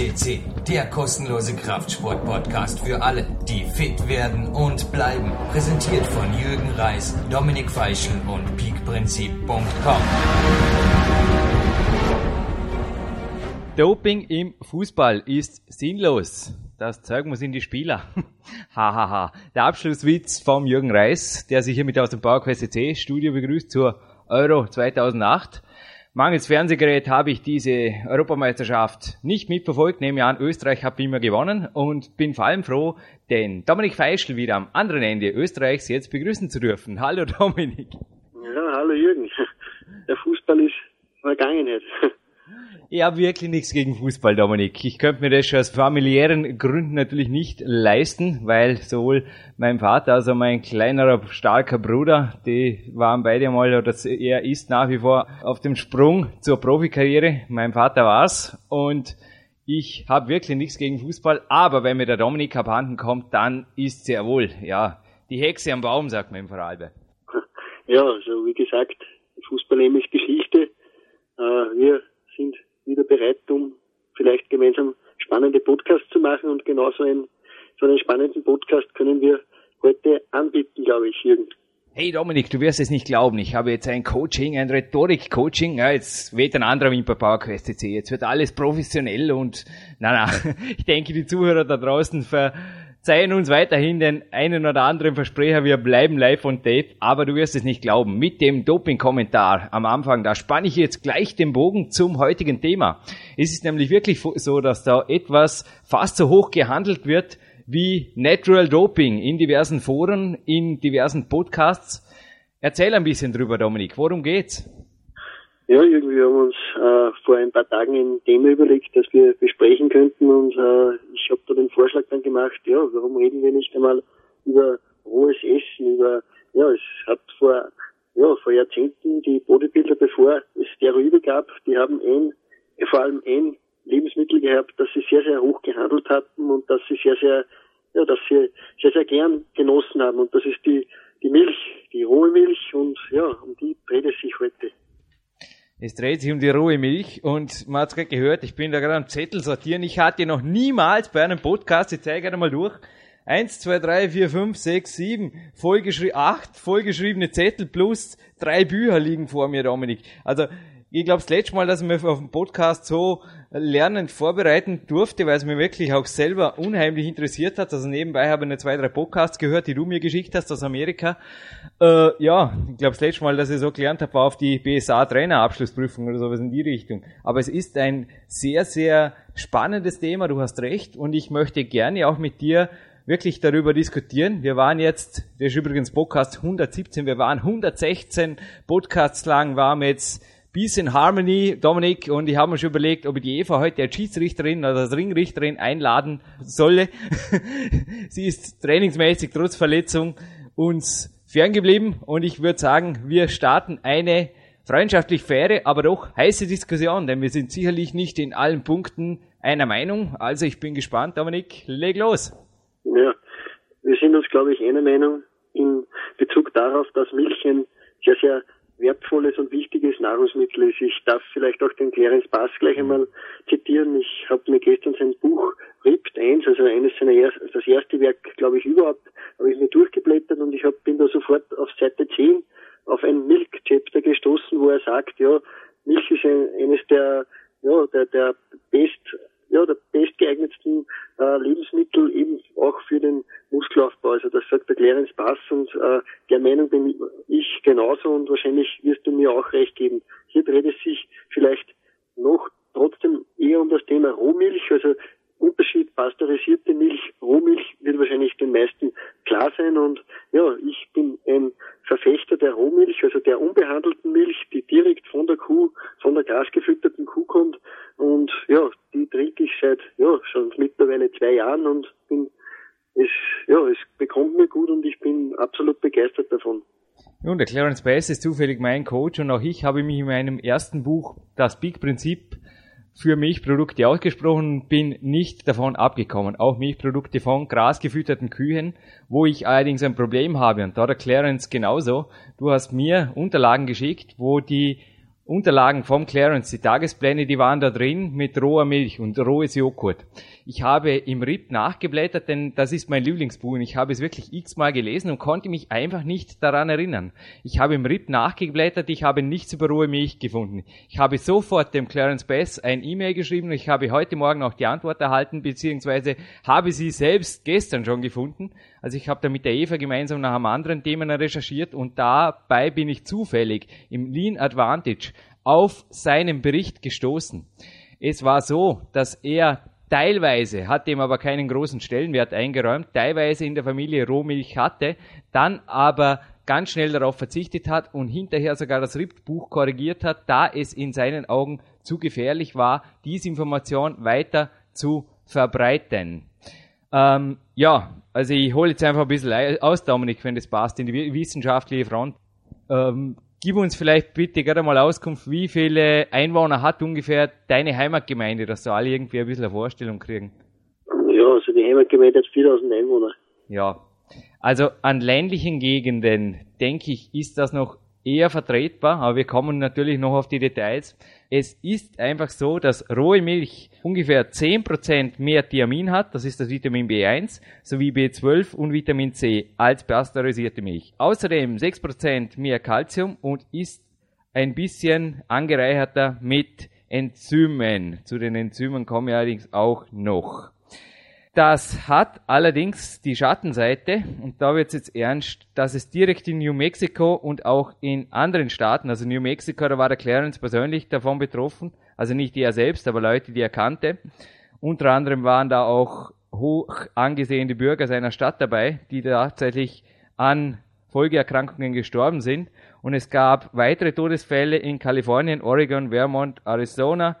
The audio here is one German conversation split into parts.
CC, der kostenlose Kraftsport-Podcast für alle, die fit werden und bleiben. Präsentiert von Jürgen Reis, Dominik Feischl und Peakprinzip.com. Doping im Fußball ist sinnlos. Das zeigen uns in die Spieler. Hahaha. Der Abschlusswitz vom Jürgen Reis, der sich hiermit aus dem PowerQuest-Studio begrüßt zur Euro 2008. Mangels Fernsehgerät habe ich diese Europameisterschaft nicht mitverfolgt. Nehme an, Österreich hat immer gewonnen und bin vor allem froh, den Dominik Feischl wieder am anderen Ende Österreichs jetzt begrüßen zu dürfen. Hallo Dominik. Ja, hallo Jürgen. Der Fußball ist vergangen jetzt. Ich habe wirklich nichts gegen Fußball, Dominik. Ich könnte mir das schon aus familiären Gründen natürlich nicht leisten, weil sowohl mein Vater als auch mein kleinerer, starker Bruder, die waren beide mal, oder er ist nach wie vor auf dem Sprung zur Profikarriere. Mein Vater war's und ich habe wirklich nichts gegen Fußball, aber wenn mir der Dominik abhanden kommt, dann ist sehr wohl, ja, die Hexe am Baum, sagt man im Vorarlberg. Ja, also wie gesagt, Fußball ist Geschichte. Wir sind wieder bereit, um vielleicht gemeinsam spannende Podcasts zu machen, und genau so einen spannenden Podcast können wir heute anbieten, glaube ich, Jürgen. Hey Dominik, du wirst es nicht glauben, ich habe jetzt ein Coaching, ein Rhetorik-Coaching, ja, jetzt weht ein anderer Wind bei PowerQuest.cc, jetzt wird alles professionell und na, ich denke, die Zuhörer da draußen verzeihen uns weiterhin den einen oder anderen Versprecher, wir bleiben live on tape, aber du wirst es nicht glauben. Mit dem Doping-Kommentar am Anfang, da spanne ich jetzt gleich den Bogen zum heutigen Thema. Es ist nämlich wirklich so, dass da etwas fast so hoch gehandelt wird wie Natural Doping in diversen Foren, in diversen Podcasts. Erzähl ein bisschen drüber, Dominik, worum geht's? Ja, irgendwie haben wir uns vor ein paar Tagen ein Thema überlegt, das wir besprechen könnten, und ich habe da den Vorschlag dann gemacht, ja, warum reden wir nicht einmal über rohes Essen, es hat vor Jahrzehnten die Bodybuilder, bevor es Steroide gab, die haben vor allem ein Lebensmittel gehabt, das sie sehr, sehr hoch gehandelt hatten und das sie sehr, sehr gern genossen haben, und das ist die Milch, die rohe Milch, und ja, um die dreht es sich heute. Es dreht sich um die rohe Milch, und man hat's gerade gehört, ich bin da gerade am Zettel sortieren. Ich hatte noch niemals bei einem Podcast, ich zeige gerade mal durch, 1, 2, 3, 4, 5, 6, 7, 8 vollgeschriebene Zettel plus 3 Bücher liegen vor mir, Dominik. Also ich glaube, das letzte Mal, dass ich mich auf dem Podcast so lernend vorbereiten durfte, weil es mir wirklich auch selber unheimlich interessiert hat. Also nebenbei habe ich noch 2, 3 Podcasts gehört, die du mir geschickt hast aus Amerika. Ich glaube, das letzte Mal, dass ich so gelernt habe, war auf die BSA-Trainer-Abschlussprüfung oder sowas in die Richtung. Aber es ist ein sehr, sehr spannendes Thema, du hast recht. Und ich möchte gerne auch mit dir wirklich darüber diskutieren. Wir waren jetzt, das ist übrigens Podcast 117, wir waren 116 Podcasts lang, waren jetzt Peace in Harmony, Dominik, und ich habe mir schon überlegt, ob ich die Eva heute als Schiedsrichterin oder als Ringrichterin einladen solle. Sie ist trainingsmäßig trotz Verletzung uns ferngeblieben, und ich würde sagen, wir starten eine freundschaftlich faire, aber doch heiße Diskussion, denn wir sind sicherlich nicht in allen Punkten einer Meinung. Also ich bin gespannt, Dominik, leg los. Ja, wir sind uns, glaube ich, einer Meinung in Bezug darauf, dass Milch ein sehr, sehr wertvolles und wichtiges Nahrungsmittel ist. Ich darf vielleicht auch den Clarence Bass gleich einmal zitieren. Ich habe mir gestern sein Buch Ripped 1, also das erste Werk, glaube ich, überhaupt, habe ich mir durchgeblättert, und ich bin da sofort auf Seite 10 auf ein Milk-Chapter gestoßen, wo er sagt, ja, Milch ist eines der bestgeeignetsten Lebensmittel, eben auch für den Muskelaufbau. Also das sagt der Clarence Bass, und der Meinung bin ich genauso, und wahrscheinlich wirst du mir auch recht geben. Hier dreht es sich vielleicht noch trotzdem eher um das Thema Rohmilch, also Unterschied pasteurisierte Milch, Rohmilch wird wahrscheinlich den meisten klar sein, und ja, ich bin ein Verfechter der Rohmilch, also der unbehandelten Milch, die direkt von der grasgefütterten Kuh kommt, und ja, die trinke ich seit, schon mittlerweile 2 Jahren, und es bekommt mir gut, und ich bin absolut begeistert davon. Nun, der Clarence Bass ist zufällig mein Coach, und auch ich habe mich in meinem ersten Buch, Das Big-Prinzip, für Milchprodukte ausgesprochen, bin nicht davon abgekommen. Auch Milchprodukte von grasgefütterten Kühen, wo ich allerdings ein Problem habe. Und da der Clarence genauso. Du hast mir Unterlagen geschickt, wo die Unterlagen vom Clarence, die Tagespläne, die waren da drin mit roher Milch und rohes Joghurt. Ich habe im Ripped nachgeblättert, denn das ist mein Lieblingsbuch und ich habe es wirklich x-mal gelesen und konnte mich einfach nicht daran erinnern. Ich habe im Ripped nachgeblättert, ich habe nichts über rohe Milch gefunden. Ich habe sofort dem Clarence Bass ein E-Mail geschrieben und ich habe heute Morgen auch die Antwort erhalten, beziehungsweise habe sie selbst gestern schon gefunden. Also ich habe da mit der Eva gemeinsam nach einem anderen Thema recherchiert und dabei bin ich zufällig im Lean Advantage auf seinen Bericht gestoßen. Es war so, dass er teilweise, hat dem aber keinen großen Stellenwert eingeräumt, teilweise in der Familie Rohmilch hatte, dann aber ganz schnell darauf verzichtet hat und hinterher sogar das Ripped-Buch korrigiert hat, da es in seinen Augen zu gefährlich war, diese Information weiter zu verbreiten. Also ich hole jetzt einfach ein bisschen aus, Dominik, wenn das passt, in die wissenschaftliche Front. Gib uns vielleicht bitte gerade mal Auskunft, wie viele Einwohner hat ungefähr deine Heimatgemeinde, dass so alle irgendwie ein bisschen eine Vorstellung kriegen. Ja, also die Heimatgemeinde hat 4.000 Einwohner. Ja, also an ländlichen Gegenden, denke ich, ist das noch eher vertretbar, aber wir kommen natürlich noch auf die Details. Es ist einfach so, dass rohe Milch ungefähr 10% mehr Thiamin hat, das ist das Vitamin B1, sowie B12 und Vitamin C als pasteurisierte Milch. Außerdem 6% mehr Calcium und ist ein bisschen angereicherter mit Enzymen. Zu den Enzymen kommen wir allerdings auch noch. Das hat allerdings die Schattenseite, und da wird's jetzt ernst, dass es direkt in New Mexico und auch in anderen Staaten, also New Mexico, da war der Clarence persönlich davon betroffen, also nicht er selbst, aber Leute, die er kannte. Unter anderem waren da auch hoch angesehene Bürger seiner Stadt dabei, die tatsächlich an Folgeerkrankungen gestorben sind. Und es gab weitere Todesfälle in Kalifornien, Oregon, Vermont, Arizona,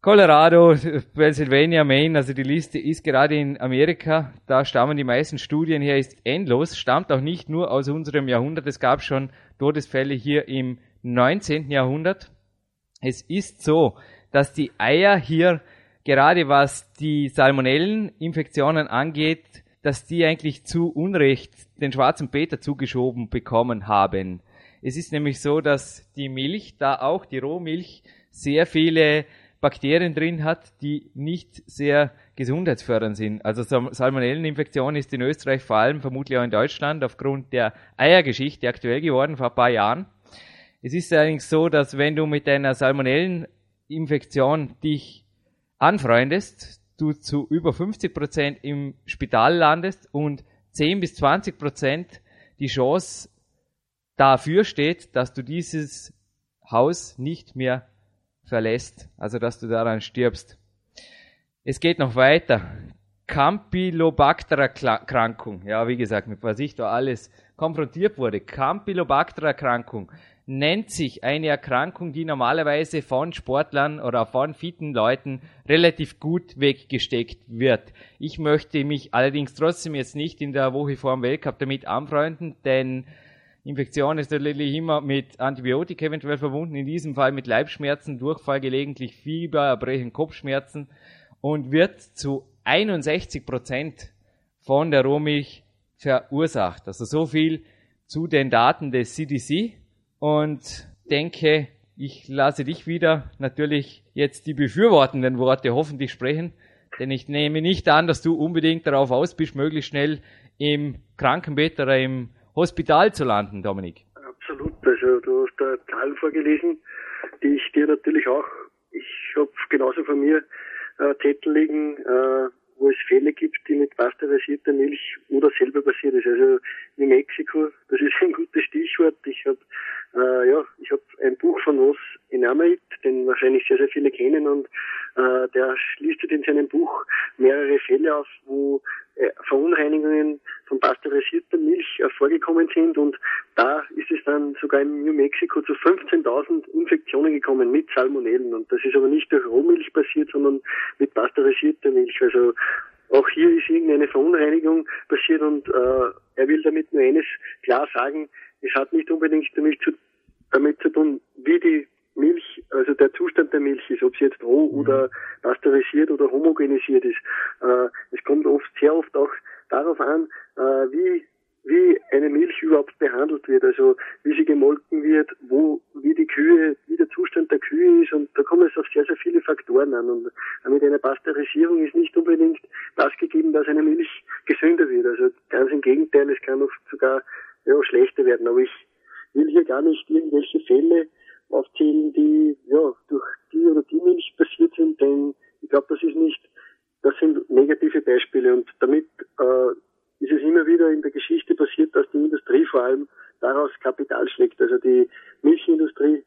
Colorado, Pennsylvania, Maine, also die Liste ist gerade in Amerika, da stammen die meisten Studien her, ist endlos, stammt auch nicht nur aus unserem Jahrhundert, es gab schon Todesfälle hier im 19. Jahrhundert. Es ist so, dass die Eier hier, gerade was die Salmonelleninfektionen angeht, dass die eigentlich zu Unrecht den schwarzen Peter zugeschoben bekommen haben. Es ist nämlich so, dass die Milch, da auch die Rohmilch, sehr viele Bakterien drin hat, die nicht sehr gesundheitsfördernd sind. Also Salmonelleninfektion ist in Österreich vor allem, vermutlich auch in Deutschland, aufgrund der Eiergeschichte aktuell geworden vor ein paar Jahren. Es ist allerdings so, dass wenn du mit einer Salmonelleninfektion dich anfreundest, du zu über 50% im Spital landest und 10 bis 20% die Chance dafür steht, dass du dieses Haus nicht mehr verlässt, also dass du daran stirbst. Es geht noch weiter. Campylobacter-Erkrankung. Ja, wie gesagt, mit was ich da alles konfrontiert wurde. Campylobacter-Erkrankung nennt sich eine Erkrankung, die normalerweise von Sportlern oder von fitten Leuten relativ gut weggesteckt wird. Ich möchte mich allerdings trotzdem jetzt nicht in der Woche vor dem Weltcup damit anfreunden, denn Infektion ist natürlich immer mit Antibiotika eventuell verbunden, in diesem Fall mit Leibschmerzen, Durchfall, gelegentlich Fieber, Erbrechen, Kopfschmerzen und wird zu 61% von der Rohmilch verursacht. Also so viel zu den Daten des CDC und denke, ich lasse dich wieder natürlich jetzt die befürwortenden Worte hoffentlich sprechen, denn ich nehme nicht an, dass du unbedingt darauf aus bist, möglichst schnell im Krankenbett oder im Hospital zu landen, Dominik. Absolut, also du hast da Zahlen vorgelesen, die ich dir natürlich auch, ich habe genauso von mir Zettel liegen, wo es Fälle gibt, die mit pasteurisierter Milch oder selber passiert ist. Also New Mexico, das ist ein gutes Stichwort. Ich habe ein Buch von Os Enamait, den wahrscheinlich sehr, sehr viele kennen, und der listet in seinem Buch mehrere Fälle auf, wo Verunreinigungen von pasteurisierter Milch vorgekommen sind, und da ist es dann sogar in New Mexico zu 15.000 Infektionen gekommen mit Salmonellen, und das ist aber nicht durch Rohmilch passiert, sondern mit pasteurisierter Milch. Also auch hier ist irgendeine Verunreinigung passiert, und er will damit nur eines klar sagen: Es hat nicht unbedingt damit zu tun, wie die Milch, also der Zustand der Milch ist, ob sie jetzt roh oder pasteurisiert oder homogenisiert ist. Es kommt sehr oft auch darauf an, wie eine Milch überhaupt behandelt wird, also wie sie gemolken wird, wie die Kühe, wie der Zustand verändern. Und mit einer Pasteurisierung ist nicht unbedingt das gegeben, dass eine Milch gesünder wird. Also ganz im Gegenteil, es kann oft sogar schlechter werden. Aber ich will hier gar nicht irgendwelche Fälle aufzählen, die durch die oder die Milch passiert sind, denn ich glaube, das sind negative Beispiele. Und damit ist es immer wieder in der Geschichte passiert, dass die Industrie vor allem daraus Kapital schlägt. Also die Milchindustrie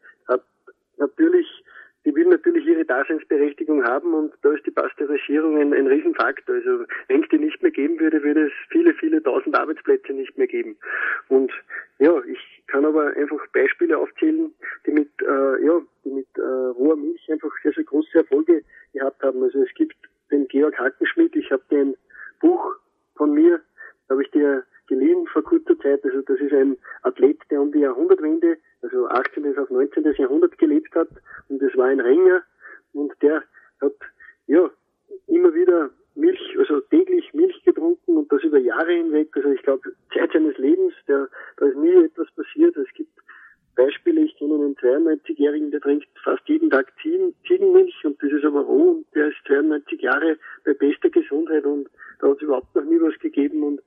will natürlich ihre Daseinsberechtigung haben, und da ist die Pasteurisierung ein Riesenfaktor. Also wenn es die nicht mehr geben würde, würde es viele, viele tausend Arbeitsplätze nicht mehr geben. Und ich kann aber einfach Beispiele aufzählen, die mit roher Milch einfach sehr, sehr große Erfolge gehabt haben. Also es gibt den Georg Hackenschmidt, ich habe ein Buch von mir, habe ich dir geliehen vor kurzer Zeit. Also das ist ein Athlet, der um die Jahrhundertwende, also 18. auf 19. Jahrhundert gelebt hat, und das war ein Ringer, und der hat immer wieder Milch, also täglich Milch getrunken, und das über Jahre hinweg. Also ich glaube, Zeit seines Lebens, da ist nie etwas passiert. Es gibt Beispiele, ich kenne einen 92-Jährigen, der trinkt fast jeden Tag Ziegenmilch, und das ist aber roh, und der ist 92 Jahre bei bester Gesundheit, und da hat es überhaupt noch nie was gegeben. Und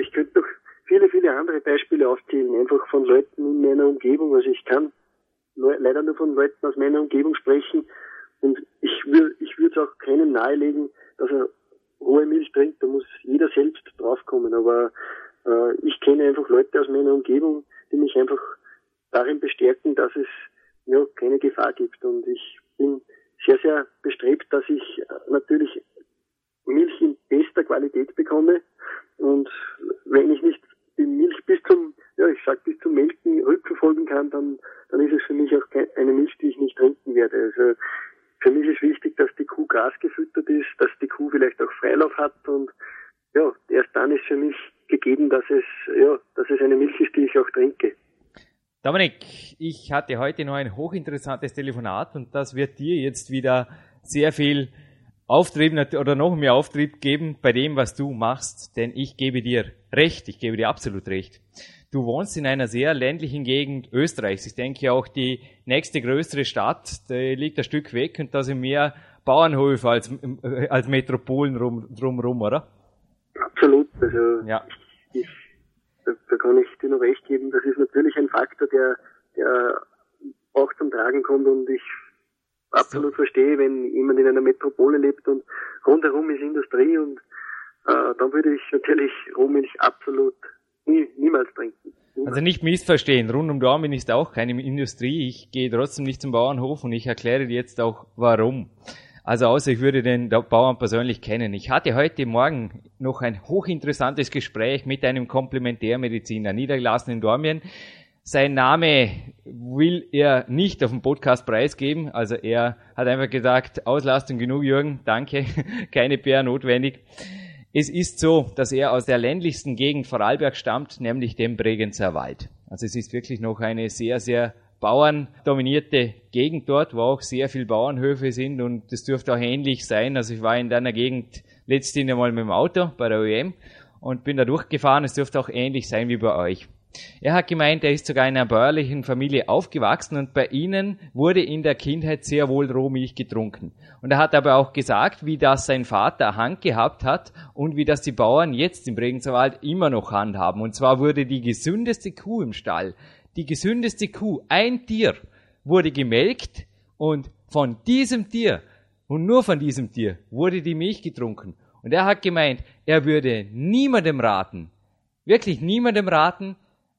ich könnte noch viele, viele andere Beispiele aufzählen, einfach von Leuten in meiner Umgebung. Also ich kann leider nur von Leuten aus meiner Umgebung sprechen, und ich würde auch keinem nahelegen, dass er rohe Milch trinkt. Da muss jeder selbst draufkommen. Aber ich kenne einfach Leute aus meiner Umgebung, die mich einfach darin bestärken, dass es keine Gefahr gibt. Und ich bin sehr, sehr bestrebt, dass ich natürlich Milch in bester Qualität bekomme. Und wenn ich nicht die Milch bis zum Melken rückverfolgen kann, dann ist es für mich auch eine Milch, die ich nicht trinken werde. Also für mich ist wichtig, dass die Kuh Gras gefüttert ist, dass die Kuh vielleicht auch Freilauf hat, und erst dann ist für mich gegeben, dass es eine Milch ist, die ich auch trinke. Dominik, ich hatte heute noch ein hochinteressantes Telefonat, und das wird dir jetzt wieder sehr viel Auftrieb oder noch mehr Auftrieb geben bei dem, was du machst, denn ich gebe dir recht, ich gebe dir absolut recht. Du wohnst in einer sehr ländlichen Gegend Österreichs. Ich denke auch, die nächste größere Stadt, die liegt ein Stück weg, und da sind mehr Bauernhöfe als Metropolen drumherum, oder? Absolut, also ja. Da kann ich dir noch recht geben, das ist natürlich ein Faktor, der auch zum Tragen kommt, und ich absolut verstehe, wenn jemand in einer Metropole lebt und rundherum ist Industrie, und dann würde ich natürlich Rohmilch absolut niemals trinken. Also nicht missverstehen, rund um Dormin ist auch keine Industrie, ich gehe trotzdem nicht zum Bauernhof, und ich erkläre dir jetzt auch warum. Also außer ich würde den Bauern persönlich kennen. Ich hatte heute Morgen noch ein hochinteressantes Gespräch mit einem Komplementärmediziner, niedergelassen in Dormien. Sein Name will er nicht auf dem Podcast preisgeben. Also er hat einfach gesagt, Auslastung genug, Jürgen, danke, keine PR notwendig. Es ist so, dass er aus der ländlichsten Gegend Vorarlberg stammt, nämlich dem Bregenzer Wald. Also es ist wirklich noch eine sehr, sehr bauerndominierte Gegend dort, wo auch sehr viele Bauernhöfe sind, und das dürfte auch ähnlich sein. Also ich war in deiner Gegend letztens einmal mit dem Auto bei der OEM und bin da durchgefahren. Es dürfte auch ähnlich sein wie bei euch. Er hat gemeint, er ist sogar in einer bäuerlichen Familie aufgewachsen, und bei ihnen wurde in der Kindheit sehr wohl Rohmilch getrunken. Und er hat aber auch gesagt, wie das sein Vater Hand gehabt hat und wie das die Bauern jetzt im Bregenzer Wald immer noch handhaben. Und zwar wurde die gesündeste Kuh im Stall, die gesündeste Kuh, ein Tier, wurde gemelkt, und von diesem Tier und nur von diesem Tier wurde die Milch getrunken. Und er hat gemeint, er würde niemandem raten, wirklich niemandem raten,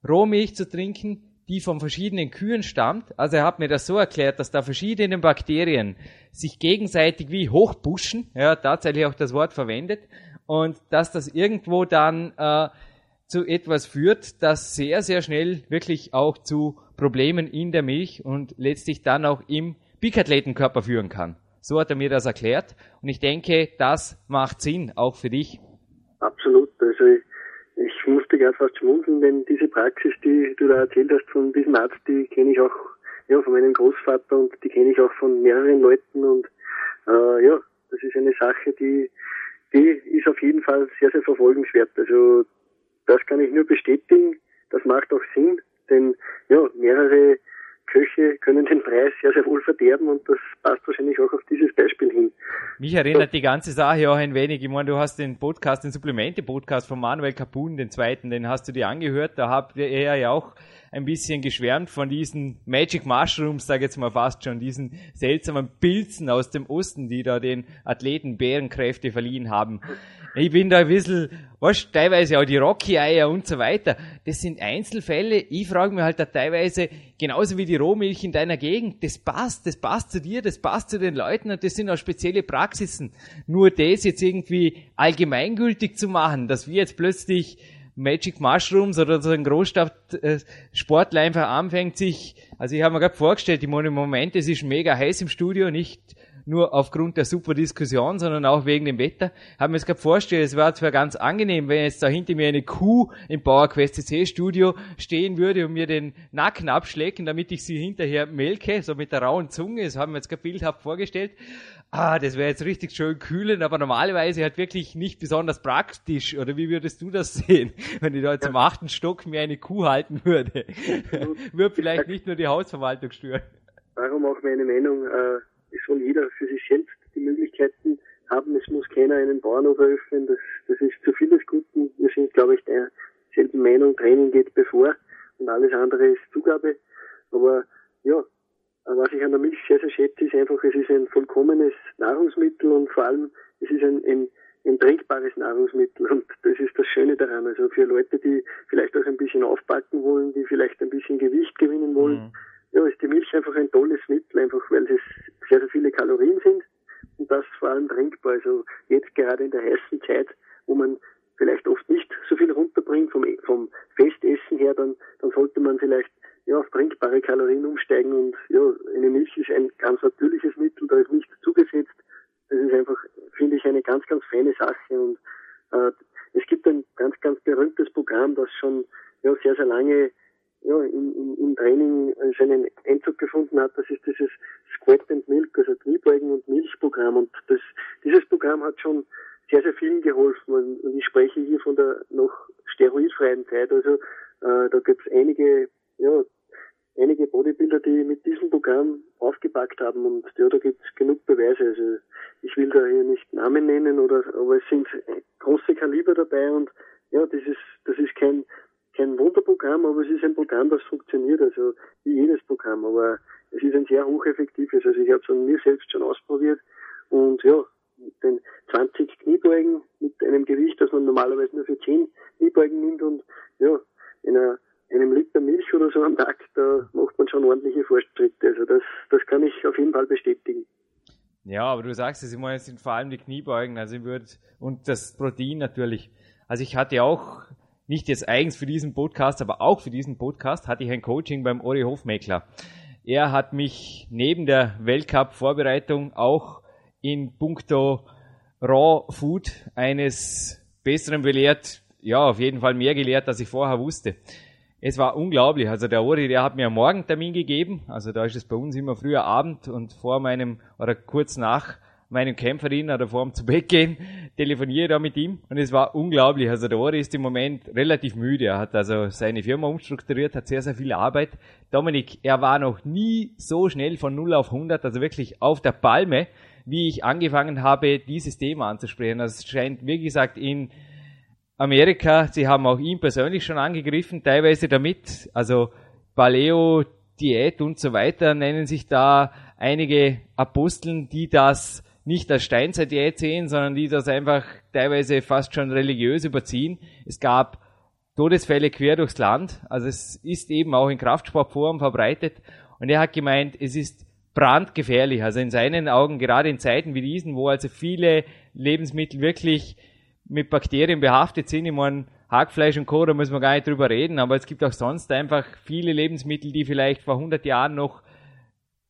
Rohmilch zu trinken, die von verschiedenen Kühen stammt. Also er hat mir das so erklärt, dass da verschiedene Bakterien sich gegenseitig wie hochpushen, er hat tatsächlich auch das Wort verwendet, und dass das irgendwo dann zu etwas führt, das sehr, sehr schnell wirklich auch zu Problemen in der Milch und letztlich dann auch im Bikathletenkörper führen kann. So hat er mir das erklärt, und ich denke, das macht Sinn, auch für dich. Absolut, also ich musste gerade fast schmunzeln, denn diese Praxis, die du da erzählt hast von diesem Arzt, die kenne ich auch von meinem Großvater, und die kenne ich auch von mehreren Leuten, und das ist eine Sache, die ist auf jeden Fall sehr, sehr verfolgenswert. Also das kann ich nur bestätigen, das macht auch Sinn, denn mehrere Köche können den Preis sehr, sehr wohl verderben und das passt wahrscheinlich auch auf dieses Beispiel hin. Mich erinnert die ganze Sache auch ein wenig. Ich meine, du hast den Podcast, den Supplemente-Podcast von Manuel Capun, den zweiten, den hast du dir angehört. Da habt ihr ja auch ein bisschen geschwärmt von diesen Magic Mushrooms, sag jetzt mal fast schon, diesen seltsamen Pilzen aus dem Osten, die da den Athleten Bärenkräfte verliehen haben. Ich bin da ein bisschen, weißt, teilweise auch die Rocky-Eier und so weiter. Das sind Einzelfälle. Ich frage mich halt da teilweise, genauso wie die Rohmilch in deiner Gegend, das passt zu dir, das passt zu den Leuten und das sind auch spezielle Praxisen. Nur das jetzt irgendwie allgemeingültig zu machen, dass wir jetzt plötzlich Magic Mushrooms oder so ein Großstadtsportler einfach anfängt sich, also ich habe mir gerade vorgestellt, im Moment, es ist mega heiß im Studio, nicht nur aufgrund der super Diskussion, sondern auch wegen dem Wetter, habe mir jetzt gerade vorgestellt, es wäre zwar ganz angenehm, wenn jetzt da hinter mir eine Kuh im PowerQuest CC Studio stehen würde und mir den Nacken abschlägt, damit ich sie hinterher melke, so mit der rauen Zunge, das haben wir jetzt gerade bildhaft vorgestellt. Das wäre jetzt richtig schön kühlend, aber normalerweise halt wirklich nicht besonders praktisch. Oder wie würdest du das sehen, wenn ich da jetzt am 8. Stock mir eine Kuh halten würde? Würde vielleicht nicht nur die Hausverwaltung stören. Darum auch meine Meinung, es soll jeder für sich selbst die Möglichkeiten haben, es muss keiner einen Bauernhof eröffnen, das ist zu viel des Guten. Wir sind, glaube ich, der selben Meinung, Training geht bevor und alles andere ist Zugabe. Aber ja, was ich an der Milch sehr, sehr schätze, ist einfach, es ist ein vollkommenes Nahrungsmittel und vor allem, es ist ein trinkbares Nahrungsmittel und das ist das Schöne daran. Also für Leute, die vielleicht auch ein bisschen aufbacken wollen, die vielleicht ein bisschen Gewicht gewinnen wollen, ja, ist die Milch einfach ein tolles Mittel, einfach weil es sehr, sehr viele Kalorien sind und das vor allem trinkbar. Also jetzt gerade in der heißen Zeit, wo man vielleicht oft nicht so viel runterbringt vom Festessen her, dann sollte man vielleicht auf trinkbare Kalorien umsteigen und eine Milch ist ein ganz natürliches Mittel, da ist nichts zugesetzt. Das ist einfach, finde ich, eine ganz, ganz feine Sache und es gibt ein ganz, ganz berühmtes Programm, das schon sehr, sehr lange im Training seinen Einzug gefunden hat. Das ist dieses Squat and Milk, also Kniebeugen und Milchprogramm und dieses Programm hat schon sehr, sehr vielen geholfen und ich spreche hier von der noch steroidfreien Zeit, also da gibt es einige Bodybuilder, die mit diesem Programm aufgepackt haben und da gibt es genug Beweise. Also ich will da hier nicht Namen nennen, aber es sind große Kaliber dabei und das ist kein Wunderprogramm, aber es ist ein Programm, das funktioniert, also wie jedes Programm, aber es ist ein sehr hocheffektives. Also ich habe es an mir selbst schon ausprobiert und mit den 20 Kniebeugen mit einem Gewicht, das man normalerweise nur für 10 Kniebeugen nimmt und einem Liter Milch oder so am Tag, da macht man schon ordentliche Fortschritte. Also das kann ich auf jeden Fall bestätigen. Ja, aber du sagst es, ich meine, es sind vor allem die Kniebeugen, und das Protein natürlich. Also ich hatte auch, nicht jetzt eigens für diesen Podcast, aber auch für diesen Podcast, hatte ich ein Coaching beim Ori Hofmekler. Er hat mich neben der Weltcup-Vorbereitung auch in puncto Raw Food eines Besseren belehrt, auf jeden Fall mehr gelehrt, als ich vorher wusste. Es war unglaublich, also der Ori, der hat mir einen Morgentermin gegeben, also da ist es bei uns immer früher Abend und kurz nach meinem Kämpferin oder vor dem Zubettgehen telefoniere ich da mit ihm und es war unglaublich, also der Ori ist im Moment relativ müde, er hat also seine Firma umstrukturiert, hat sehr, sehr viel Arbeit. Dominik, er war noch nie so schnell von 0 auf 100, also wirklich auf der Palme, wie ich angefangen habe, dieses Thema anzusprechen. Das scheint, wie gesagt, in Amerika, sie haben auch ihn persönlich schon angegriffen, teilweise damit, also Paleo, Diät und so weiter, nennen sich da einige Aposteln, die das nicht als Steinzeit-Diät sehen, sondern die das einfach teilweise fast schon religiös überziehen. Es gab Todesfälle quer durchs Land, also es ist eben auch in Kraftsportforen verbreitet und er hat gemeint, es ist brandgefährlich, also in seinen Augen, gerade in Zeiten wie diesen, wo also viele Lebensmittel wirklich mit Bakterien behaftet sind. Ich meine, Hackfleisch und Co., da müssen wir gar nicht drüber reden, aber es gibt auch sonst einfach viele Lebensmittel, die vielleicht vor 100 Jahren noch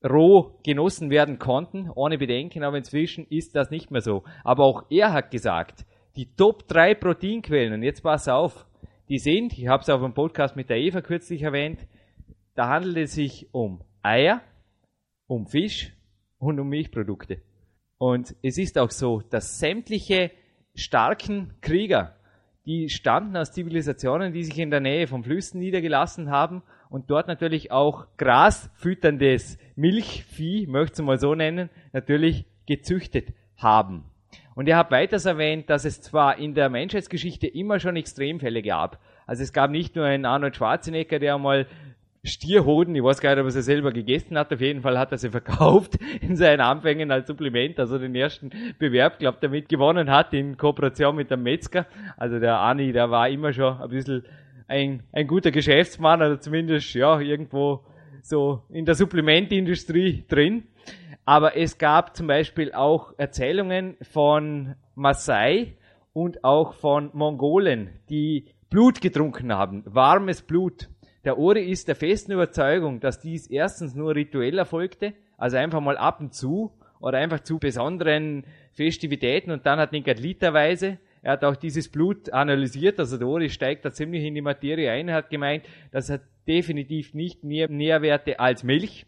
roh genossen werden konnten, ohne Bedenken, aber inzwischen ist das nicht mehr so. Aber auch er hat gesagt, die Top 3 Proteinquellen, und jetzt pass auf, die sind, ich habe es auf dem Podcast mit der Eva kürzlich erwähnt, da handelt es sich um Eier, um Fisch und um Milchprodukte. Und es ist auch so, dass sämtliche starken Krieger, die stammten aus Zivilisationen, die sich in der Nähe von Flüssen niedergelassen haben und dort natürlich auch grasfütterndes Milchvieh, möchte ich es mal so nennen, natürlich gezüchtet haben. Und ich habe weiters erwähnt, dass es zwar in der Menschheitsgeschichte immer schon Extremfälle gab. Also es gab nicht nur einen Arnold Schwarzenegger, der einmal Stierhoden, ich weiß gar nicht, ob er sie selber gegessen hat, auf jeden Fall hat er sie verkauft in seinen Anfängen als Supplement, also den ersten Bewerb, glaube ich, damit gewonnen hat in Kooperation mit dem Metzger. Also der Arni, der war immer schon ein bisschen ein guter Geschäftsmann oder zumindest ja irgendwo so in der Supplementindustrie drin. Aber es gab zum Beispiel auch Erzählungen von Maasai und auch von Mongolen, die Blut getrunken haben, warmes Blut. Der Ori ist der festen Überzeugung, dass dies erstens nur rituell erfolgte, also einfach mal ab und zu oder einfach zu besonderen Festivitäten und dann hat nicht gerade literweise. Er hat auch dieses Blut analysiert, also der Ori steigt da ziemlich in die Materie ein, er hat gemeint, das hat definitiv nicht mehr Nährwerte als Milch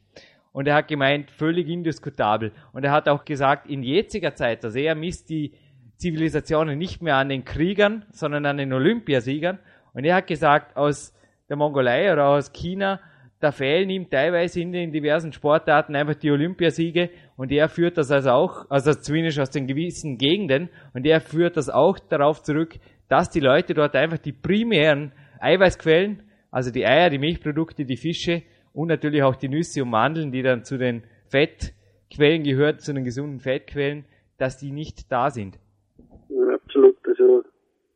und er hat gemeint, völlig indiskutabel. Und er hat auch gesagt, in jetziger Zeit, also er misst die Zivilisationen nicht mehr an den Kriegern, sondern an den Olympiasiegern und er hat gesagt, aus der Mongolei oder aus China, da fehlen ihm teilweise in den diversen Sportarten einfach die Olympiasiege und er führt das also auch, also zumindest aus den gewissen Gegenden und er führt das auch darauf zurück, dass die Leute dort einfach die primären Eiweißquellen, also die Eier, die Milchprodukte, die Fische und natürlich auch die Nüsse und Mandeln, die dann zu den Fettquellen gehören, zu den gesunden Fettquellen, dass die nicht da sind. Ja, absolut, also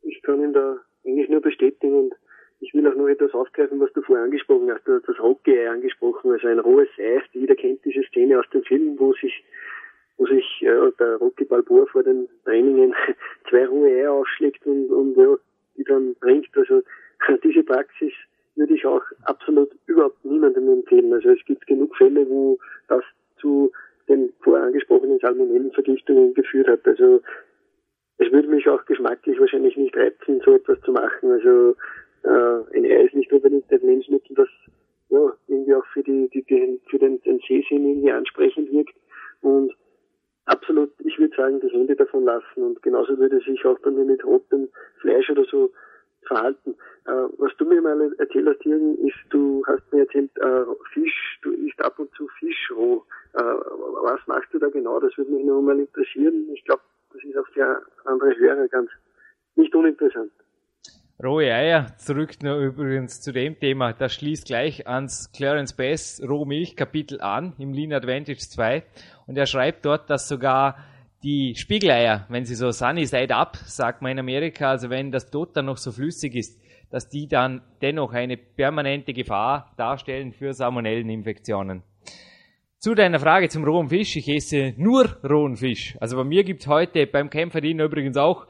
ich kann ihn da eigentlich nur bestätigen und ich will auch noch etwas aufgreifen, was du vorher angesprochen hast. Du hast das Hockey-Ei angesprochen, also ein rohes Ei. Jeder kennt diese Szene aus dem Film, wo sich der Rocky Balboa vor den Trainingen zwei rohe Eier aufschlägt und die dann trinkt. Also diese Praxis würde ich auch absolut überhaupt niemandem empfehlen. Also es gibt genug Fälle, wo das zu den vorher angesprochenen Salmonellenvergiftungen geführt hat. Also es würde mich auch geschmacklich wahrscheinlich nicht reizen, so etwas zu machen. Also ein Ei ist nicht unbedingt ein Lebensmittel, das ja irgendwie auch für den Sehsinn irgendwie ansprechend wirkt. Und absolut, ich würde sagen, die Hände davon lassen. Und genauso würde sich auch bei mir mit rotem Fleisch oder so verhalten. Was du mir mal erzählt hast, Jürgen, ist, du hast mir erzählt, Fisch, du isst ab und zu Fisch roh. Was machst du da genau? Das würde mich noch mal interessieren. Ich glaube, das ist auch für andere Hörer ganz nicht uninteressant. Rohe Eier, zurück nur übrigens zu dem Thema, das schließt gleich ans Clarence Bass Rohmilch-Kapitel an, im Lean Advantage 2. Und er schreibt dort, dass sogar die Spiegeleier, wenn sie so sunny side up, sagt man in Amerika, also wenn das Dotter noch so flüssig ist, dass die dann dennoch eine permanente Gefahr darstellen für Salmonelleninfektionen. Zu deiner Frage zum rohen Fisch, ich esse nur rohen Fisch. Also bei mir gibt's heute beim Kämpferdiener übrigens auch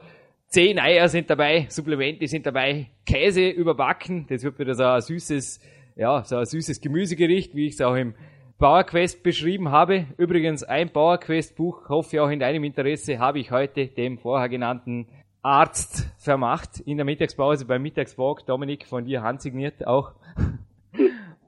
10 Eier sind dabei, Supplemente sind dabei, Käse überbacken, das wird wieder so ein süßes Gemüsegericht, wie ich es auch im PowerQuest beschrieben habe. Übrigens ein PowerQuest-Buch, hoffe ich auch in deinem Interesse, habe ich heute dem vorher genannten Arzt vermacht, in der Mittagspause beim Mittagswalk, Dominik, von dir handsigniert auch.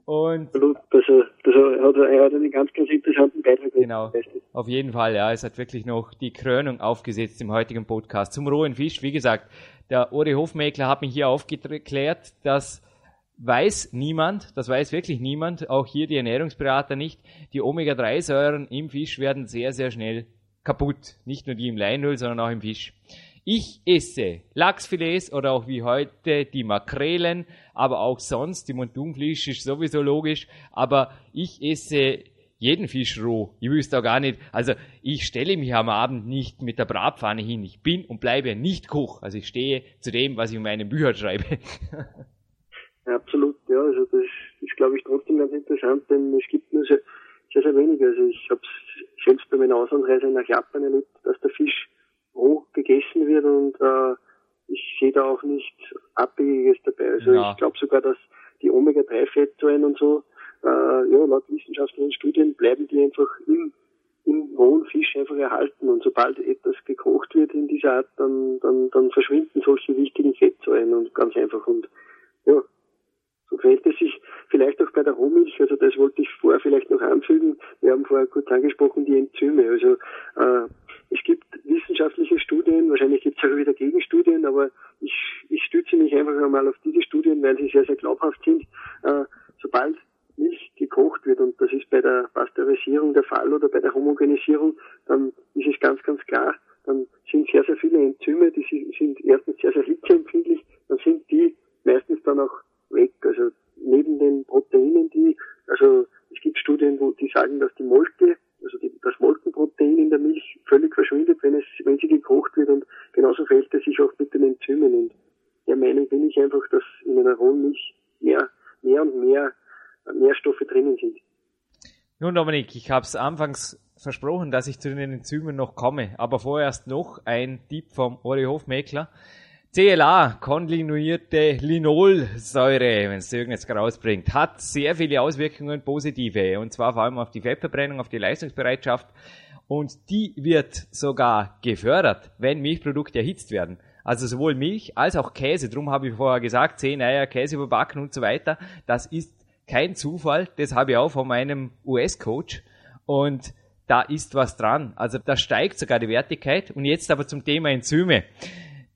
Und er hat einen ganz, ganz interessanten Beitrag. Genau, auf jeden Fall, ja. Es hat wirklich noch die Krönung aufgesetzt im heutigen Podcast. Zum rohen Fisch, wie gesagt, der Ori Hofmekler hat mich hier aufgeklärt, das weiß niemand, das weiß wirklich niemand, auch hier die Ernährungsberater nicht, die Omega-3-Säuren im Fisch werden sehr, sehr schnell kaputt. Nicht nur die im Leinöl, sondern auch im Fisch. Ich esse Lachsfilets oder auch wie heute die Makrelen, aber auch sonst, die Montunfleisch ist sowieso logisch, aber ich esse jeden Fisch roh. Ich wüsste auch gar nicht, also ich stelle mich am Abend nicht mit der Bratpfanne hin. Ich bin und bleibe nicht Koch, also ich stehe zu dem, was ich in meinen Büchern schreibe. Ja, absolut, ja, also das ist, glaube ich, trotzdem ganz interessant, denn es gibt nur sehr, sehr, sehr wenige. Also ich habe es selbst bei meiner Auslandsreise nach Japan erlebt, dass der Fisch roh gegessen wird und ich sehe da auch nichts Abwegiges dabei. Also ja. Ich glaube sogar, dass die Omega-3-Fettsäuren und so, laut wissenschaftlichen Studien bleiben die einfach im rohen Fisch einfach erhalten und sobald etwas gekocht wird in dieser Art, dann verschwinden solche wichtigen Fettsäuren und ganz einfach und ja. So verhält es sich vielleicht auch bei der Rohmilch, also das wollte ich vorher vielleicht noch anfügen. Wir haben vorher kurz angesprochen, die Enzyme. Also es gibt wissenschaftliche Studien, wahrscheinlich gibt es auch wieder Gegenstudien, aber ich stütze mich einfach einmal auf diese Studien, weil sie sehr, sehr glaubhaft sind. Sobald Homogenisierung der Fall oder bei der Homogenisierung, dann ist es ganz, ganz klar, dann sind sehr, sehr viele Enzyme, die sind erstens sehr, sehr hitzeempfindlich, dann sind die meistens dann auch weg. Also neben den Proteinen, also es gibt Studien, wo die sagen, dass die Molke, also das Molkenprotein in der Milch völlig verschwindet, wenn sie gekocht wird, und genauso verhält es sich auch mit den Enzymen. Und der Meinung bin ich einfach, dass in einer rohen Milch mehr und mehr Nährstoffe drinnen sind. Nun, Dominik, ich habe es anfangs versprochen, dass ich zu den Enzymen noch komme, aber vorerst noch ein Tipp vom Ori Hofmekler. CLA, kontinuierte Linolsäure, wenn es Jürgen jetzt gerade rausbringt, hat sehr viele Auswirkungen, positive, und zwar vor allem auf die Fettverbrennung, auf die Leistungsbereitschaft, und die wird sogar gefördert, wenn Milchprodukte erhitzt werden. Also sowohl Milch als auch Käse, darum habe ich vorher gesagt, 10 Eier, Käse überbacken und so weiter, das ist kein Zufall, das habe ich auch von meinem US-Coach, und da ist was dran, also da steigt sogar die Wertigkeit. Und jetzt aber zum Thema Enzyme.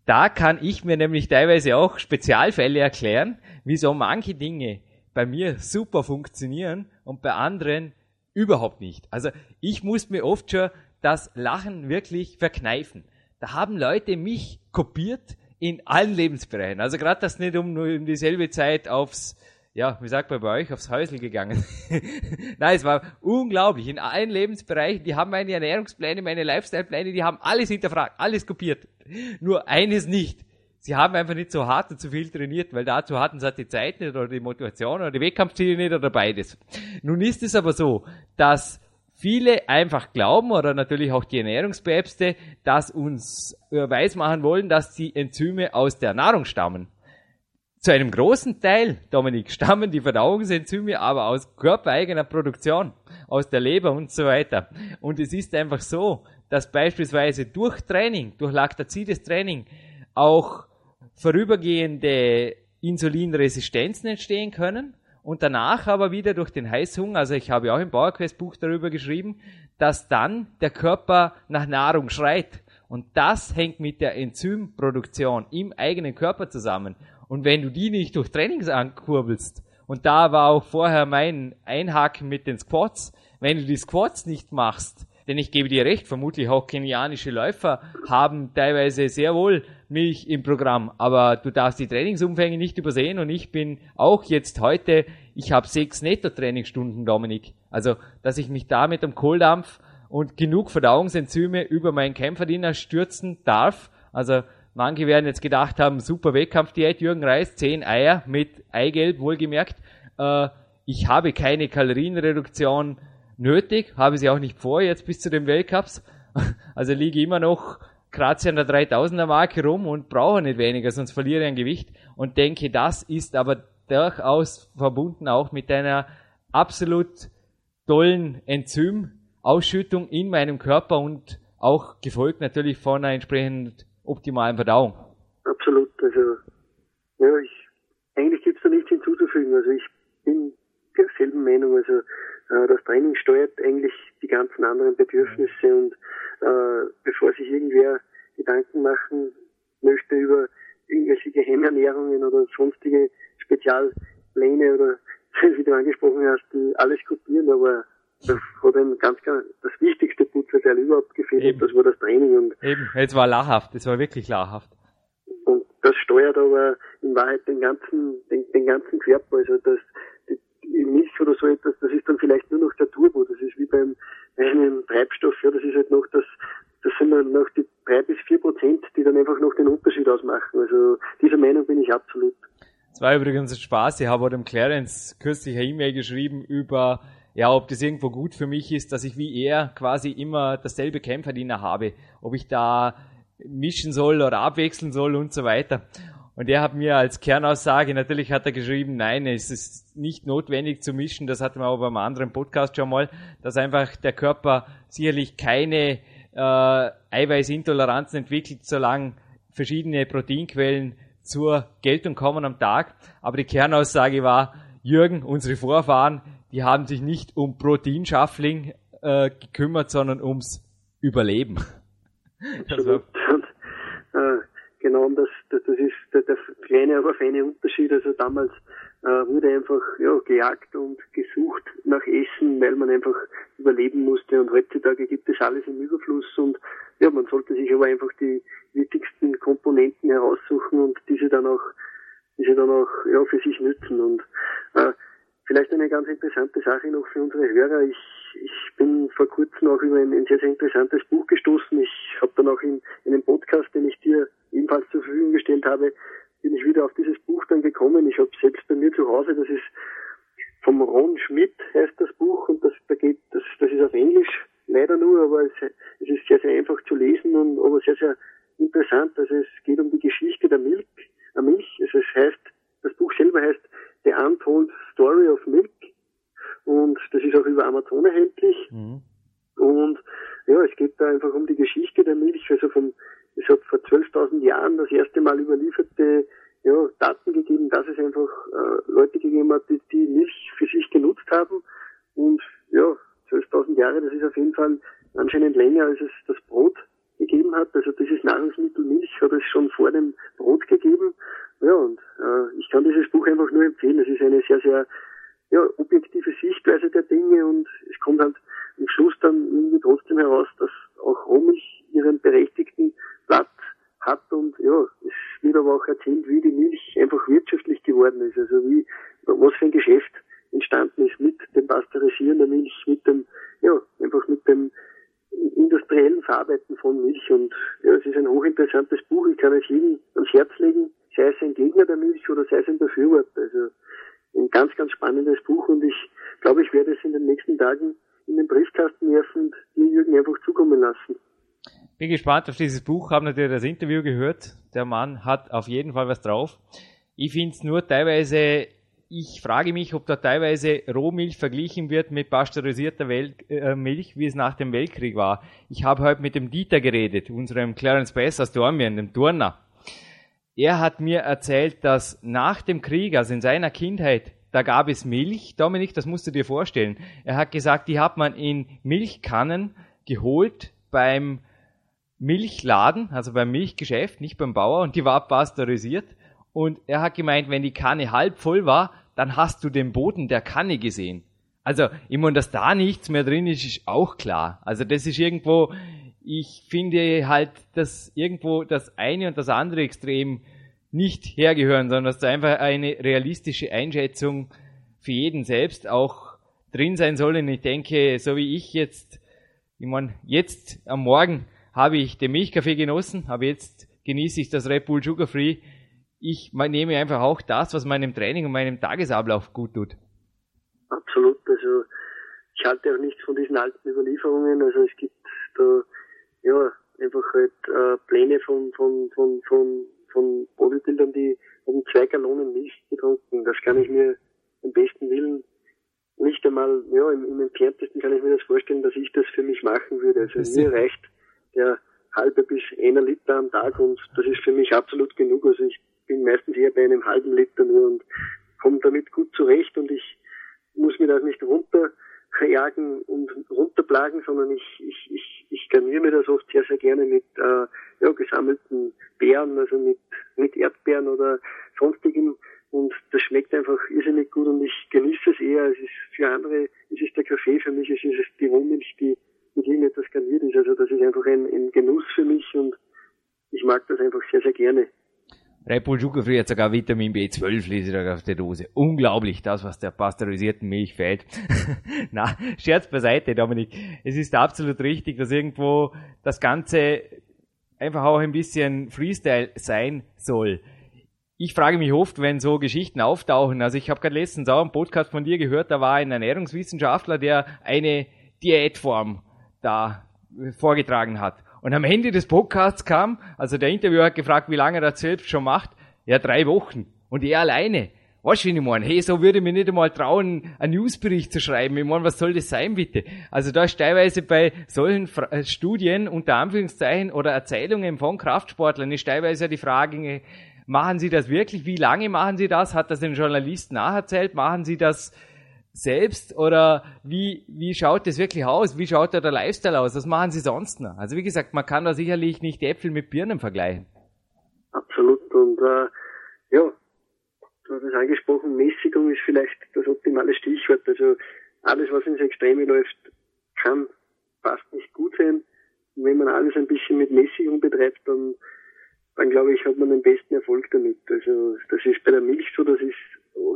Da kann ich mir nämlich teilweise auch Spezialfälle erklären, wieso manche Dinge bei mir super funktionieren und bei anderen überhaupt nicht. Also ich muss mir oft schon das Lachen wirklich verkneifen. Da haben Leute mich kopiert in allen Lebensbereichen. Also gerade, dass nicht um dieselbe Zeit aufs, ja, wie sagt man bei euch, aufs Häusl gegangen. Nein, es war unglaublich. In allen Lebensbereichen, die haben meine Ernährungspläne, meine Lifestyle-Pläne, die haben alles hinterfragt, alles kopiert. Nur eines nicht. Sie haben einfach nicht so hart und zu viel trainiert, weil dazu hatten sie halt die Zeit nicht oder die Motivation oder die Wettkampfziele nicht oder beides. Nun ist es aber so, dass viele einfach glauben, oder natürlich auch die Ernährungspäpste, dass uns weismachen wollen, dass die Enzyme aus der Nahrung stammen. Zu einem großen Teil, Dominik, stammen die Verdauungsenzyme aber aus körpereigener Produktion, aus der Leber und so weiter. Und es ist einfach so, dass beispielsweise durch Training, durch laktazides Training, auch vorübergehende Insulinresistenzen entstehen können und danach aber wieder durch den Heißhunger, also ich habe auch im PowerQuest-Buch darüber geschrieben, dass dann der Körper nach Nahrung schreit. Und das hängt mit der Enzymproduktion im eigenen Körper zusammen. Und wenn du die nicht durch Trainings ankurbelst, und da war auch vorher mein Einhaken mit den Squats, wenn du die Squats nicht machst, denn ich gebe dir recht, vermutlich auch kenianische Läufer haben teilweise sehr wohl Milch im Programm, aber du darfst die Trainingsumfänge nicht übersehen, und ich bin auch jetzt heute, ich habe 6 Netto-Trainingsstunden, Dominik, also dass ich mich da mit dem Kohldampf und genug Verdauungsenzyme über meinen Kämpferdiener stürzen darf, also manche werden jetzt gedacht haben, super Wettkampfdiät, Jürgen Reis, 10 Eier mit Eigelb, wohlgemerkt. Ich habe keine Kalorienreduktion nötig, habe sie auch nicht vor, jetzt bis zu den Weltcups. Also liege immer noch kratze an der 3000er Marke rum und brauche nicht weniger, sonst verliere ich an Gewicht. Und denke, das ist aber durchaus verbunden auch mit einer absolut tollen Enzymausschüttung in meinem Körper und auch gefolgt natürlich von einer entsprechenden optimalen Verdauung. Absolut, also ja, eigentlich gibt es da nichts hinzuzufügen, also ich bin derselben Meinung, also das Training steuert eigentlich die ganzen anderen Bedürfnisse, und bevor sich irgendwer Gedanken machen möchte über irgendwelche Geheimernährungen oder sonstige Spezialpläne oder wie du angesprochen hast, die alles kopieren, aber das hat ihm ganz das wichtigste Putzerteil überhaupt gefehlt, eben. Das war das Training. Und eben, es war lachhaft, es war wirklich lachhaft. Und das steuert aber in Wahrheit den ganzen Körper, also das Milch oder so etwas, das ist dann vielleicht nur noch der Turbo, das ist wie bei einem Treibstoff, ja, das ist halt noch das sind dann noch die 3-4%, die dann einfach noch den Unterschied ausmachen, also dieser Meinung bin ich absolut. Es war übrigens ein Spaß, ich habe dem Clarence kürzlich eine E-Mail geschrieben über, ja, ob das irgendwo gut für mich ist, dass ich wie er quasi immer dasselbe Kämpferdiener habe, ob ich da mischen soll oder abwechseln soll und so weiter. Und er hat mir als Kernaussage, natürlich hat er geschrieben, nein, es ist nicht notwendig zu mischen, das hatten wir aber beim anderen Podcast schon mal, dass einfach der Körper sicherlich keine Eiweißintoleranzen entwickelt, solange verschiedene Proteinquellen zur Geltung kommen am Tag. Aber die Kernaussage war, Jürgen, unsere Vorfahren, die haben sich nicht um Proteinschaffling gekümmert, sondern ums Überleben. Absolut. Genau, das ist der kleine, aber feine Unterschied. Also damals wurde einfach gejagt und gesucht nach Essen, weil man einfach überleben musste. Und heutzutage gibt es alles im Überfluss und man sollte sich aber einfach die wichtigsten Komponenten heraussuchen und diese dann auch für sich nützen. Und vielleicht eine ganz interessante Sache noch für unsere Hörer. Ich bin vor kurzem auch über ein sehr, sehr interessantes Buch gestoßen. Ich habe dann auch in einem Podcast, den ich dir ebenfalls zur Verfügung gestellt habe, bin ich wieder auf dieses Buch dann gekommen. Ich habe es selbst bei mir zu Hause. Das ist vom Ron Schmidt, heißt das Buch, und das ist auf Englisch leider nur, aber es ist sehr, sehr einfach zu lesen und aber sehr, sehr interessant. Also es geht um die Geschichte der Milch. Also das Buch selber heißt The Untold Story of Milk, und das ist auch über Amazon erhältlich. Mhm. Und es geht da einfach um die Geschichte der Milch, also es hat vor 12.000 Jahren das erste Mal überlieferte Daten gegeben, dass es einfach Leute gegeben hat, die Milch für sich genutzt haben. Und 12.000 Jahre, das ist auf jeden Fall anscheinend länger, als es das Brot gegeben hat. Also dieses Nahrungsmittel Milch hat es schon vor dem Brot gegeben. Und ich kann dieses Buch einfach nur empfehlen. Es ist eine sehr, sehr objektive Sichtweise der Dinge, und es kommt halt am Schluss dann irgendwie trotzdem heraus, dass auch Rohmilch ihren berechtigten Platz hat, und es wird aber auch erzählt, wie die Milch einfach wirtschaftlich geworden ist, also was für ein Geschäft entstanden ist mit dem Pasteurisieren der Milch, mit dem industriellen Verarbeiten von Milch, und es ist ein hochinteressantes Buch. Ich kann es jedem ans Herz legen, sei es ein Gegner der Milch oder sei es ein Befürworter. Also ein ganz, ganz spannendes Buch, und ich glaube, ich werde es in den nächsten Tagen in den Briefkasten werfen und dir, Jürgen, einfach zukommen lassen. Bin gespannt auf dieses Buch, habe natürlich das Interview gehört. Der Mann hat auf jeden Fall was drauf. Ich finde es nur teilweise, ich frage mich, ob da teilweise Rohmilch verglichen wird mit pasteurisierter Milch, wie es nach dem Weltkrieg war. Ich habe heute mit dem Dieter geredet, unserem Clarence Bass aus Dormien, dem Turner. Er hat mir erzählt, dass nach dem Krieg, also in seiner Kindheit, da gab es Milch. Dominik, das musst du dir vorstellen. Er hat gesagt, die hat man in Milchkannen geholt beim Milchladen, also beim Milchgeschäft, nicht beim Bauer, und die war pasteurisiert. Und er hat gemeint, wenn die Kanne halb voll war, dann hast du den Boden der Kanne gesehen. Also, immer, dass da nichts mehr drin ist, ist auch klar. Also, das ist irgendwo... Ich finde halt, dass irgendwo das eine und das andere Extrem nicht hergehören, sondern dass da einfach eine realistische Einschätzung für jeden selbst auch drin sein soll. Und ich denke, so wie ich jetzt, jetzt am Morgen habe ich den Milchkaffee genossen, aber jetzt genieße ich das Red Bull Sugar Free. Ich nehme einfach auch das, was meinem Training und meinem Tagesablauf gut tut. Absolut, also ich halte auch nichts von diesen alten Überlieferungen, also es gibt da einfach halt Pläne von Bodybuildern, die haben 2 Gallonen Milch getrunken. Das kann ich mir am besten Willen nicht einmal, im entferntesten kann ich mir das vorstellen, dass ich das für mich machen würde. Also mir reicht der halbe bis 1 Liter am Tag, und das ist für mich absolut genug. Also ich bin meistens eher bei einem halben Liter nur und komme damit gut zurecht, und ich muss mir das nicht runterjagen und runterplagen, sondern ich garniere mir das oft sehr, sehr gerne mit gesammelten Beeren, also mit Erdbeeren oder sonstigem, und das schmeckt einfach irrsinnig gut, und ich genieße es eher. Es ist für andere, es ist der Kaffee, für mich es ist es die Rohmilch, die mit irgendetwas garniert ist. Also das ist einfach ein Genuss für mich, und ich mag das einfach sehr, sehr gerne. Red Bull Sugar Free hat sogar Vitamin B12, lese ich da auf der Dose. Unglaublich, das, was der pasteurisierten Milch fehlt. Na, Scherz beiseite, Dominik. Es ist absolut richtig, dass irgendwo das Ganze einfach auch ein bisschen Freestyle sein soll. Ich frage mich oft, wenn so Geschichten auftauchen. Also ich habe gerade letztens auch einen Podcast von dir gehört, da war ein Ernährungswissenschaftler, der eine Diätform da vorgetragen hat. Und am Ende des Podcasts kam, also der Interviewer hat gefragt, wie lange er das selbst schon macht. Ja, 3 Wochen. Und er alleine. Weißt du, wie ich meine? Hey, so würde ich mir nicht einmal trauen, einen Newsbericht zu schreiben. Ich meine, was soll das sein, bitte? Also da ist teilweise bei solchen Studien, unter Anführungszeichen, oder Erzählungen von Kraftsportlern, ist teilweise die Frage, machen Sie das wirklich? Wie lange machen Sie das? Hat das ein Journalist nacherzählt? Machen Sie das selbst, oder wie schaut das wirklich aus? Wie schaut da der Lifestyle aus? Was machen Sie sonst noch? Also wie gesagt, man kann da sicherlich nicht Äpfel mit Birnen vergleichen. Absolut, und du hast es angesprochen, Mäßigung ist vielleicht das optimale Stichwort. Also alles, was ins Extreme läuft, kann fast nicht gut sein. Und wenn man alles ein bisschen mit Mäßigung betreibt, dann glaube ich, hat man den besten Erfolg damit. Also das ist bei der Milch so, das ist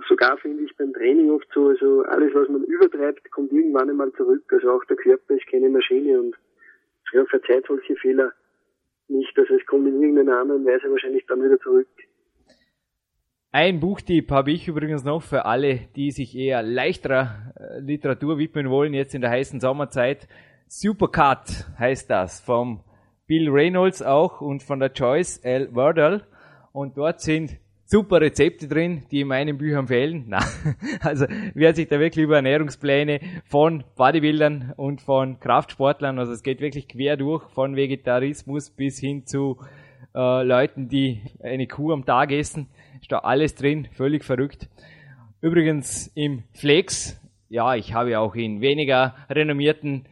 sogar, finde ich, beim Training oft so. Also alles, was man übertreibt, kommt irgendwann einmal zurück. Also auch der Körper ist keine Maschine und ja, verzeiht solche Fehler nicht. Also es kommt in irgendeiner anderen Weise wahrscheinlich dann wieder zurück. Ein Buchtipp habe ich übrigens noch für alle, die sich eher leichterer Literatur widmen wollen, jetzt in der heißen Sommerzeit. Supercut heißt das, vom Bill Reynolds auch und von der Joyce L. Wardell. Und dort sind super Rezepte drin, die in meinen Büchern fehlen. Na, also wer sich da wirklich über Ernährungspläne von Bodybuildern und von Kraftsportlern, also es geht wirklich quer durch, von Vegetarismus bis hin zu Leuten, die eine Kuh am Tag essen, ist da alles drin, völlig verrückt. Übrigens im Flex, ja, ich habe auch in weniger renommierten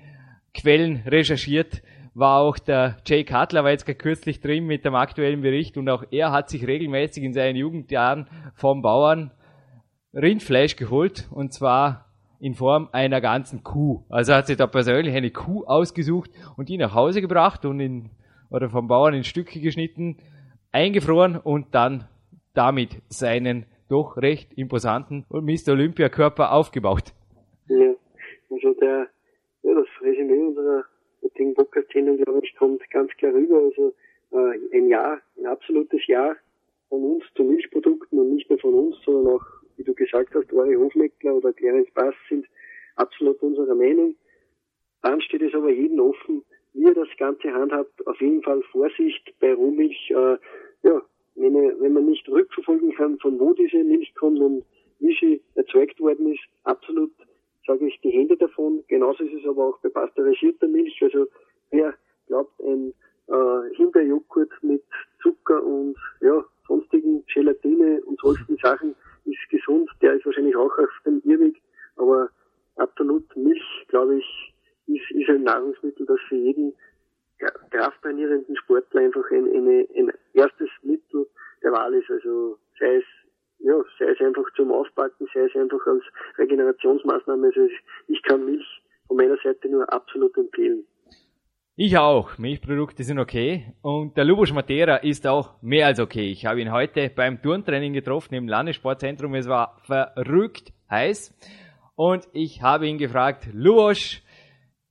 Quellen recherchiert, war auch der Jake Cutler, war jetzt kürzlich drin mit dem aktuellen Bericht, und auch er hat sich regelmäßig in seinen Jugendjahren vom Bauern Rindfleisch geholt, und zwar in Form einer ganzen Kuh. Also hat sich da persönlich eine Kuh ausgesucht und die nach Hause gebracht und oder vom Bauern in Stücke geschnitten, eingefroren und dann damit seinen doch recht imposanten Mr. Olympia-Körper aufgebaut. Ja, also das Resümee unserer heutigen Podcast-Sendung, glaube ich, kommt ganz klar rüber. Also ein absolutes Ja von uns zu Milchprodukten, und nicht nur von uns, sondern auch, wie du gesagt hast, Ori Hofmekler oder Clarence Bass sind absolut unserer Meinung. Dann steht es aber jedem offen, wie er das Ganze handhabt. Auf jeden Fall Vorsicht bei Rohmilch. Wenn man nicht rückverfolgen kann, von wo diese Milch kommt und wie sie erzeugt worden ist, absolut, sage ich, die Hände davon. Genauso ist es aber auch bei pasteurisierter Milch. Also wer glaubt, ein Himbeerjoghurt mit Zucker und sonstigen Gelatine und solchen Sachen ist gesund, der ist wahrscheinlich auch auf dem Irrweg. Aber absolut Milch, glaube ich, ist ein Nahrungsmittel, das für jeden krafttrainierenden Sportler einfach ein erstes Mittel der Wahl ist. Also sei es einfach zum Aufpacken, sei es einfach als Regenerationsmaßnahme. Also ich kann Milch von meiner Seite nur absolut empfehlen. Ich auch. Milchprodukte sind okay. Und der Lubosch Matera ist auch mehr als okay. Ich habe ihn heute beim Turntraining getroffen im Landessportzentrum. Es war verrückt heiß. Und ich habe ihn gefragt, Lubosch,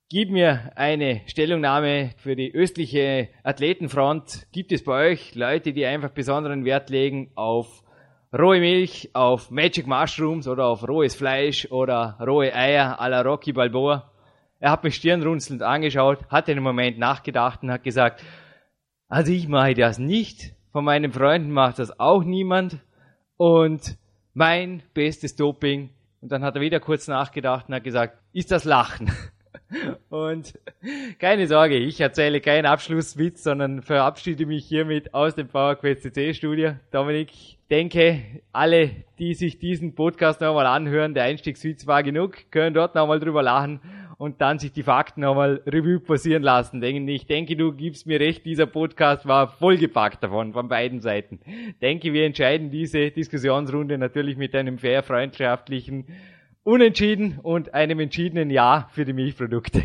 gib mir eine Stellungnahme für die östliche Athletenfront. Gibt es bei euch Leute, die einfach besonderen Wert legen auf rohe Milch, auf Magic Mushrooms oder auf rohes Fleisch oder rohe Eier à la Rocky Balboa? Er hat mich stirnrunzelnd angeschaut, hat einen Moment nachgedacht und hat gesagt, also ich mache das nicht, von meinen Freunden macht das auch niemand, und mein bestes Doping, und dann hat er wieder kurz nachgedacht und hat gesagt, ist das Lachen. Und keine Sorge, ich erzähle keinen Abschlusswitz, sondern verabschiede mich hiermit aus dem PowerQuest CC Studio. Dominik, denke, alle, die sich diesen Podcast nochmal anhören, der Einstiegswitz war genug, können dort nochmal drüber lachen und dann sich die Fakten nochmal Revue passieren lassen. Ich denke, du gibst mir recht, dieser Podcast war vollgepackt davon, von beiden Seiten. Denke, wir entscheiden diese Diskussionsrunde natürlich mit einem fair, freundschaftlichen Unentschieden und einem entschiedenen Ja für die Milchprodukte.